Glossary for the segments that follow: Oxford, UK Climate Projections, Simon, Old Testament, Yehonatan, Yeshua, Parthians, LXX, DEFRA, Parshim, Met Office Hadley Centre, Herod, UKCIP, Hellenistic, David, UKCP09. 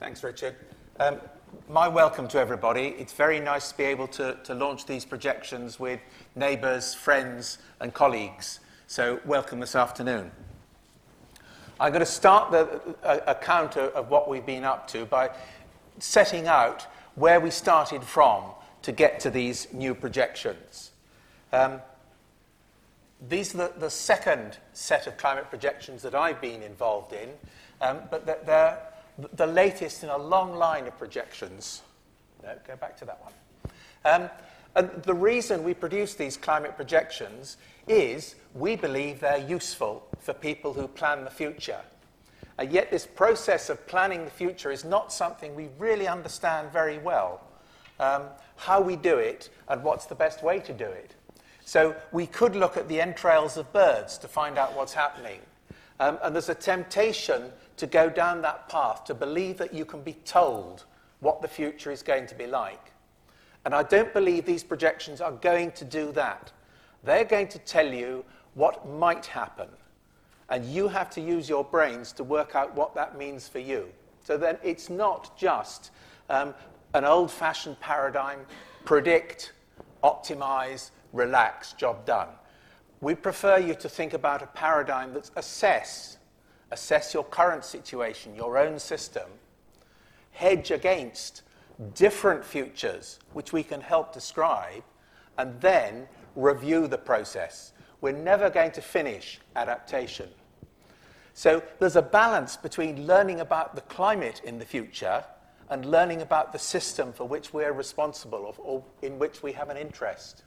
Thanks, Richard. My welcome to everybody. It's very nice to be able to launch these projections with neighbours, friends and colleagues. So welcome this afternoon. I'm going to start a count of what we've been up to by setting out where we started from to get to these new projections. These are the second set of climate projections that I've been involved in, but they're the latest in a long line of projections. No, go back to that one. And the reason we produce these climate projections is we believe they're useful for people who plan the future. And yet this process of planning the future is not something we really understand very well. How we do it and what's the best way to do it. So we could look at the entrails of birds to find out what's happening. And there's a temptation to go down that path, to believe that you can be told what the future is going to be like. And I don't believe these projections are going to do that. They're going to tell you what might happen. And you have to use your brains to work out what that means for you. So then it's not just an old-fashioned paradigm, predict, optimize, relax, job done. We prefer you to think about a paradigm that's assess your current situation, your own system, hedge against different futures, which we can help describe, and then review the process. We're never going to finish adaptation. So there's a balance between learning about the climate in the future and learning about the system for which we're responsible or in which we have an interest.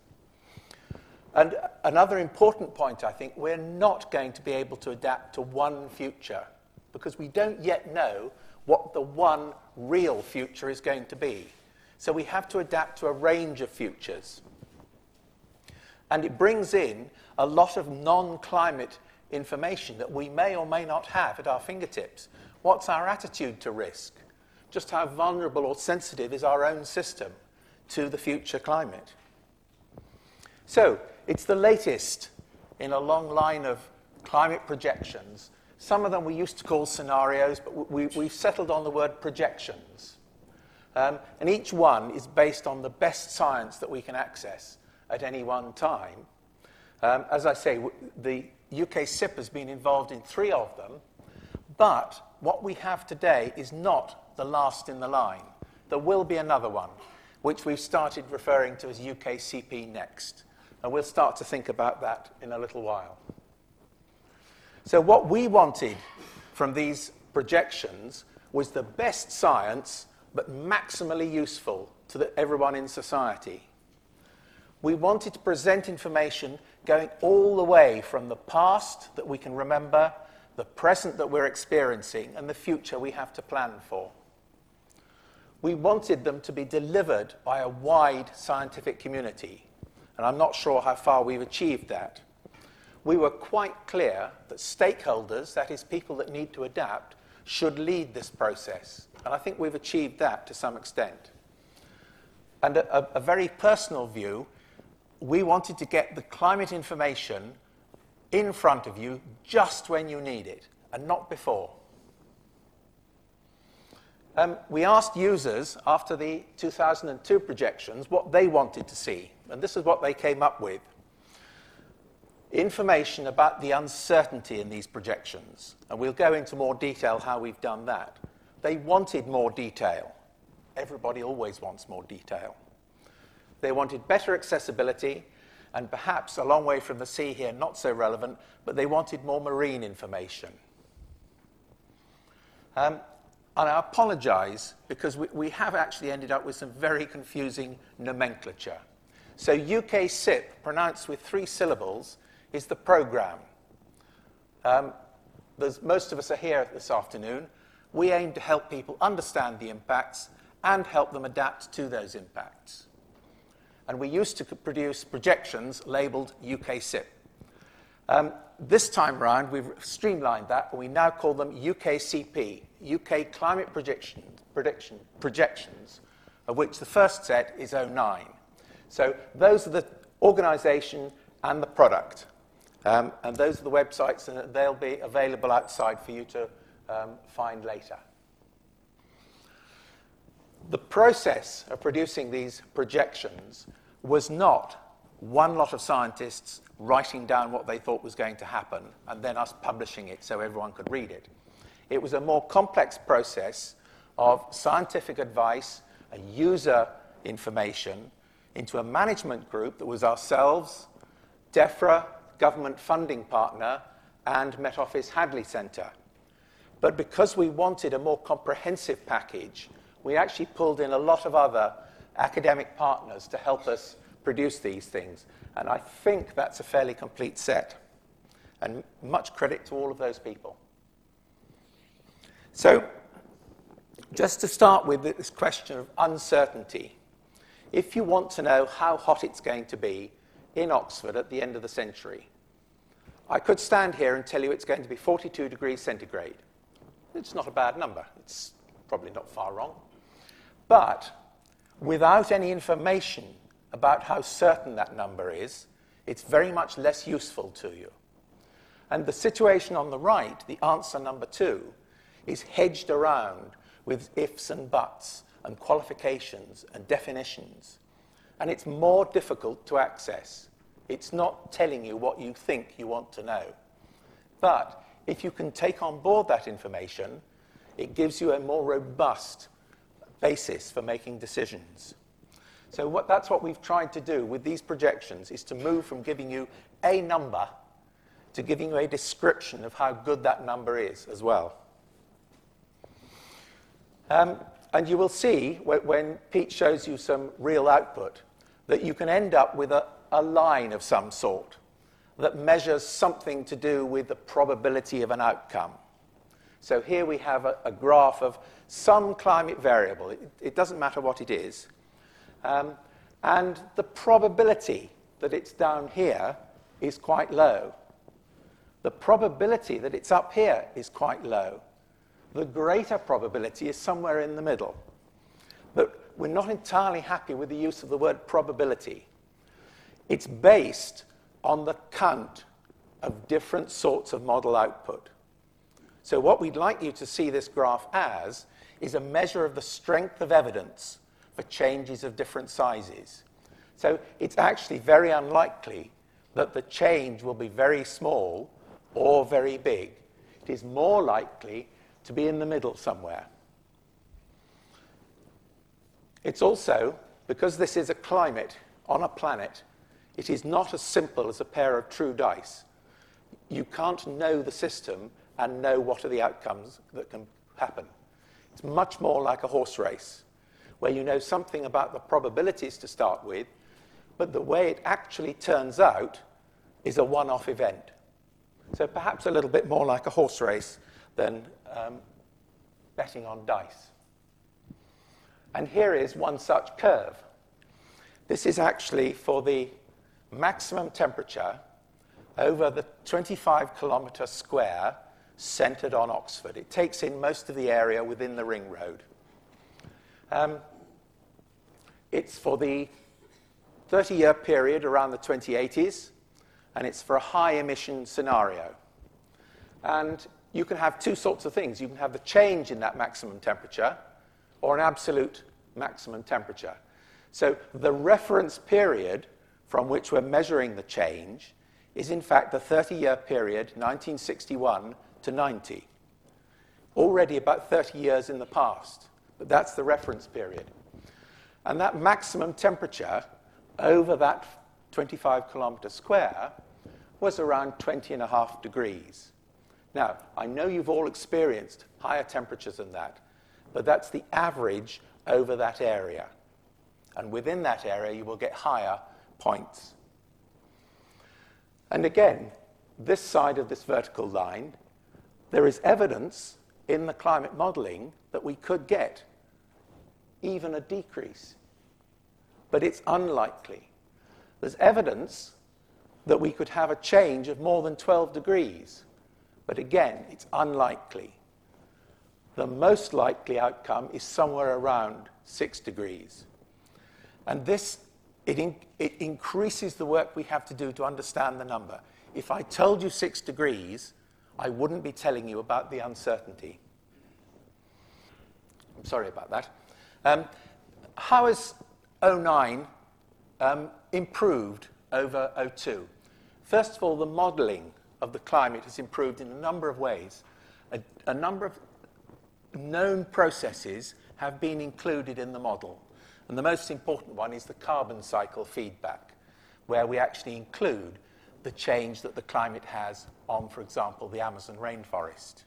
And another important point, I think, we're not going to be able to adapt to one future because we don't yet know what the one real future is going to be. So we have to adapt to a range of futures. And it brings in a lot of non-climate information that we may or may not have at our fingertips. What's our attitude to risk? Just how vulnerable or sensitive is our own system to the future climate? So, it's the latest in a long line of climate projections. Some of them we used to call scenarios, but we've settled on the word projections. And each one is based on the best science that we can access at any one time. As I say, the UKCIP has been involved in three of them, but what we have today is not the last in the line. There will be another one, which we've started referring to as UKCP next. And we'll start to think about that in a little while. So what we wanted from these projections was the best science, but maximally useful to everyone in society. We wanted to present information going all the way from the past that we can remember, the present that we're experiencing, and the future we have to plan for. We wanted them to be delivered by a wide scientific community. And I'm not sure how far we've achieved that. We were quite clear that stakeholders, that is, people that need to adapt, should lead this process. And I think we've achieved that to some extent. And a very personal view, we wanted to get the climate information in front of you just when you need it, and not before. We asked users after the 2002 projections what they wanted to see, and this is what they came up with. Information about the uncertainty in these projections, and we'll go into more detail how we've done that. They wanted more detail. Everybody always wants more detail. They wanted better accessibility, and perhaps a long way from the sea here, not so relevant, but they wanted more marine information. And I apologise because we have actually ended up with some very confusing nomenclature. So UKCIP, pronounced with three syllables, is the programme. Most of us are here this afternoon. We aim to help people understand the impacts and help them adapt to those impacts. And we used to produce projections labelled UKCIP. This time round, we've streamlined that, and we now call them UKCP, UK Climate Projections, of which the first set is 09. So those are the organisation and the product. And those are the websites, and they'll be available outside for you to find later. the process of producing these projections was not one lot of scientists writing down what they thought was going to happen and then us publishing it so everyone could read it. It was a more complex process of scientific advice and user information into a management group that was ourselves, DEFRA, government funding partner, and Met Office Hadley Centre. But because we wanted a more comprehensive package, we actually pulled in a lot of other academic partners to help us produce these things. And I think that's a fairly complete set. And much credit to all of those people. So, just to start with this question of uncertainty. If you want to know how hot it's going to be in Oxford at the end of the century, I could stand here and tell you it's going to be 42 degrees centigrade. It's not a bad number. It's probably not far wrong. But without any information about how certain that number is, it's very much less useful to you. And the situation on the right, the answer number 2, is hedged around with ifs and buts and qualifications and definitions. And it's more difficult to access. It's not telling you what you think you want to know. But if you can take on board that information, it gives you a more robust basis for making decisions. So that's what we've tried to do with these projections, is to move from giving you a number to giving you a description of how good that number is as well. And you will see, when Pete shows you some real output, that you can end up with a line of some sort that measures something to do with the probability of an outcome. So here we have a graph of some climate variable. It doesn't matter what it is. And the probability that it's down here is quite low. The probability that it's up here is quite low. The greater probability is somewhere in the middle. But we're not entirely happy with the use of the word probability. It's based on the count of different sorts of model output. So what we'd like you to see this graph as is a measure of the strength of evidence for changes of different sizes. So it's actually very unlikely that the change will be very small or very big. It is more likely to be in the middle somewhere. It's also, because this is a climate on a planet, it is not as simple as a pair of true dice. You can't know the system and know what are the outcomes that can happen. It's much more like a horse race, where you know something about the probabilities to start with, but the way it actually turns out is a one-off event. So perhaps a little bit more like a horse race than betting on dice. And here is one such curve. This is actually for the maximum temperature over the 25-kilometre square centred on Oxford. It takes in most of the area within the ring road. It's for the 30-year period around the 2080s, and it's for a high-emission scenario. And you can have two sorts of things. You can have the change in that maximum temperature or an absolute maximum temperature. So the reference period from which we're measuring the change is, in fact, the 30-year period, 1961 to 90. Already about 30 years in the past, but that's the reference period. And that maximum temperature over that 25-kilometre square was around 20.5 degrees. Now, I know you've all experienced higher temperatures than that, but that's the average over that area. And within that area, you will get higher points. And again, this side of this vertical line, there is evidence in the climate modelling that we could get even a decrease. But it's unlikely. There's evidence that we could have a change of more than 12 degrees. But again, it's unlikely. The most likely outcome is somewhere around 6 degrees. And this, it increases the work we have to do to understand the number. If I told you 6 degrees, I wouldn't be telling you about the uncertainty. I'm sorry about that. How has 09 improved over 02? First of all, the modelling of the climate has improved in a number of ways. A number of known processes have been included in the model. And the most important one is the carbon cycle feedback, where we actually include the change that the climate has on, for example, the Amazon rainforest.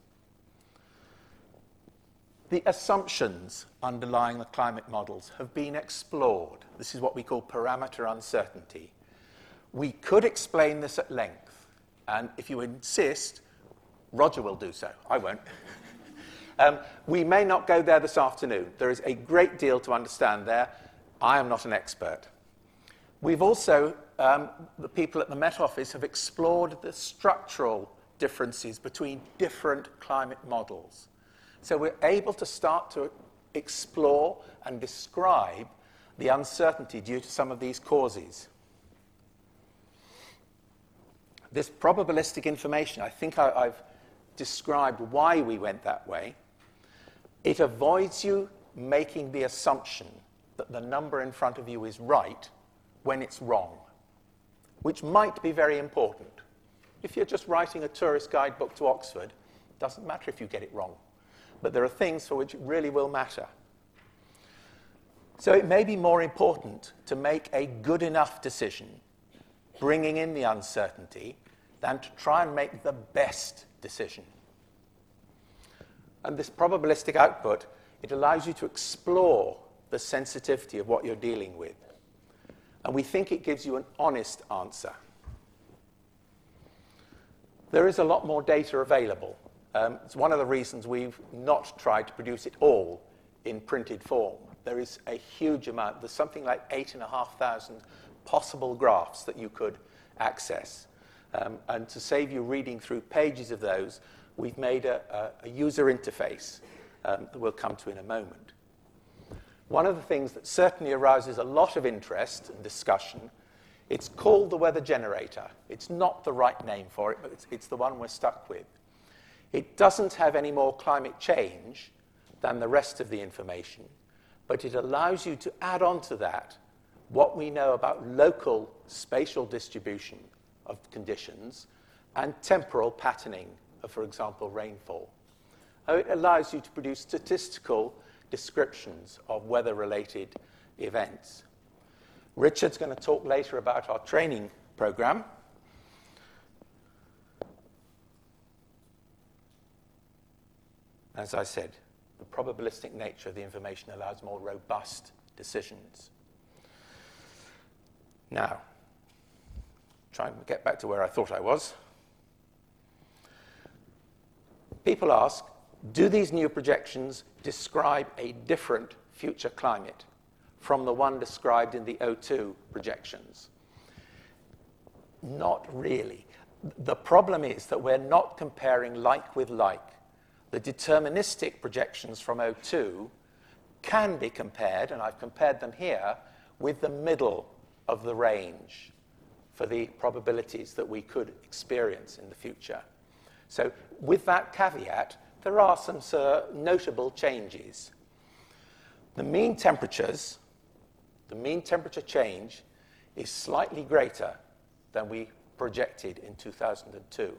The assumptions underlying the climate models have been explored. This is what we call parameter uncertainty. We could explain this at length, and if you insist, Roger will do so. I won't. We may not go there this afternoon. There is a great deal to understand there. I am not an expert. We've also, the people at the Met Office have explored the structural differences between different climate models. So we're able to start to explore and describe the uncertainty due to some of these causes. This probabilistic information, I think I've described why we went that way. It avoids you making the assumption that the number in front of you is right when it's wrong, which might be very important. If you're just writing a tourist guidebook to Oxford, it doesn't matter if you get it wrong. But there are things for which it really will matter. So it may be more important to make a good enough decision, bringing in the uncertainty, than to try and make the best decision. And this probabilistic output, it allows you to explore the sensitivity of what you're dealing with. And we think it gives you an honest answer. There is a lot more data available. It's one of the reasons we've not tried to produce it all in printed form. There is a huge amount. There's something like 8,500 possible graphs that you could access. And to save you reading through pages of those, we've made a user interface that we'll come to in a moment. One of the things that certainly arouses a lot of interest and discussion, it's called the weather generator. It's not the right name for it, but it's the one we're stuck with. It doesn't have any more climate change than the rest of the information, but it allows you to add on to that what we know about local spatial distribution of conditions and temporal patterning of, for example, rainfall. It allows you to produce statistical descriptions of weather-related events. Richard's going to talk later about our training program. As I said, the probabilistic nature of the information allows more robust decisions. Now, trying to get back to where I thought I was. People ask, do these new projections describe a different future climate from the one described in the 02 projections? Not really. The problem is that we're not comparing like with like. The deterministic projections from 02 can be compared, and I've compared them here, with the middle of the range for the probabilities that we could experience in the future. So with that caveat, there are some notable changes. The mean temperature change is slightly greater than we projected in 2002.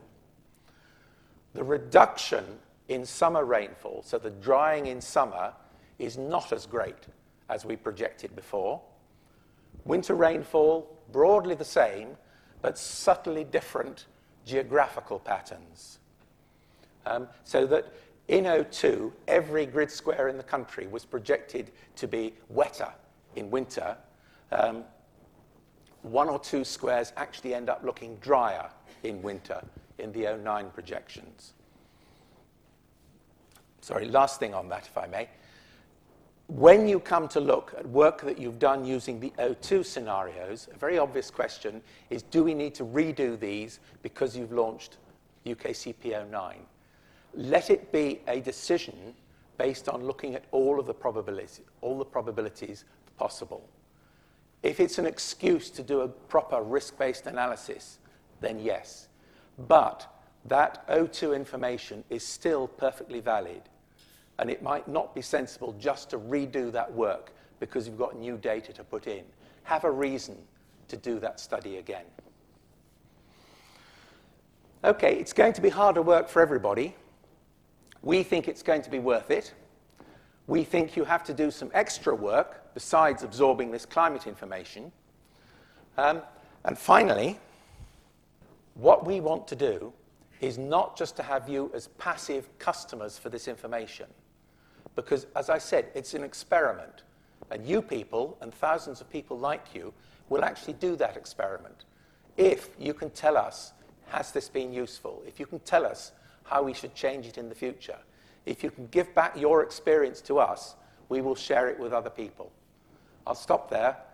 The reduction in summer rainfall, so the drying in summer, is not as great as we projected before. Winter rainfall, broadly the same, but subtly different geographical patterns. So that in 02, every grid square in the country was projected to be wetter in winter. One or two squares actually end up looking drier in winter in the 09 projections. Sorry, last thing on that, if I may. When you come to look at work that you've done using the 02 scenarios, a very obvious question is, do we need to redo these because you've launched UKCP09? Let it be a decision based on looking at all the probabilities possible. If it's an excuse to do a proper risk-based analysis, then yes. But that 02 information is still perfectly valid. and it might not be sensible just to redo that work because you've got new data to put in. Have a reason to do that study again. Okay, it's going to be harder work for everybody. We think it's going to be worth it. We think you have to do some extra work besides absorbing this climate information. And finally, what we want to do is not just to have you as passive customers for this information, because, as I said, it's an experiment. And you people, and thousands of people like you, will actually do that experiment. If you can tell us, has this been useful? If you can tell us how we should change it in the future. If you can give back your experience to us, we will share it with other people. I'll stop there.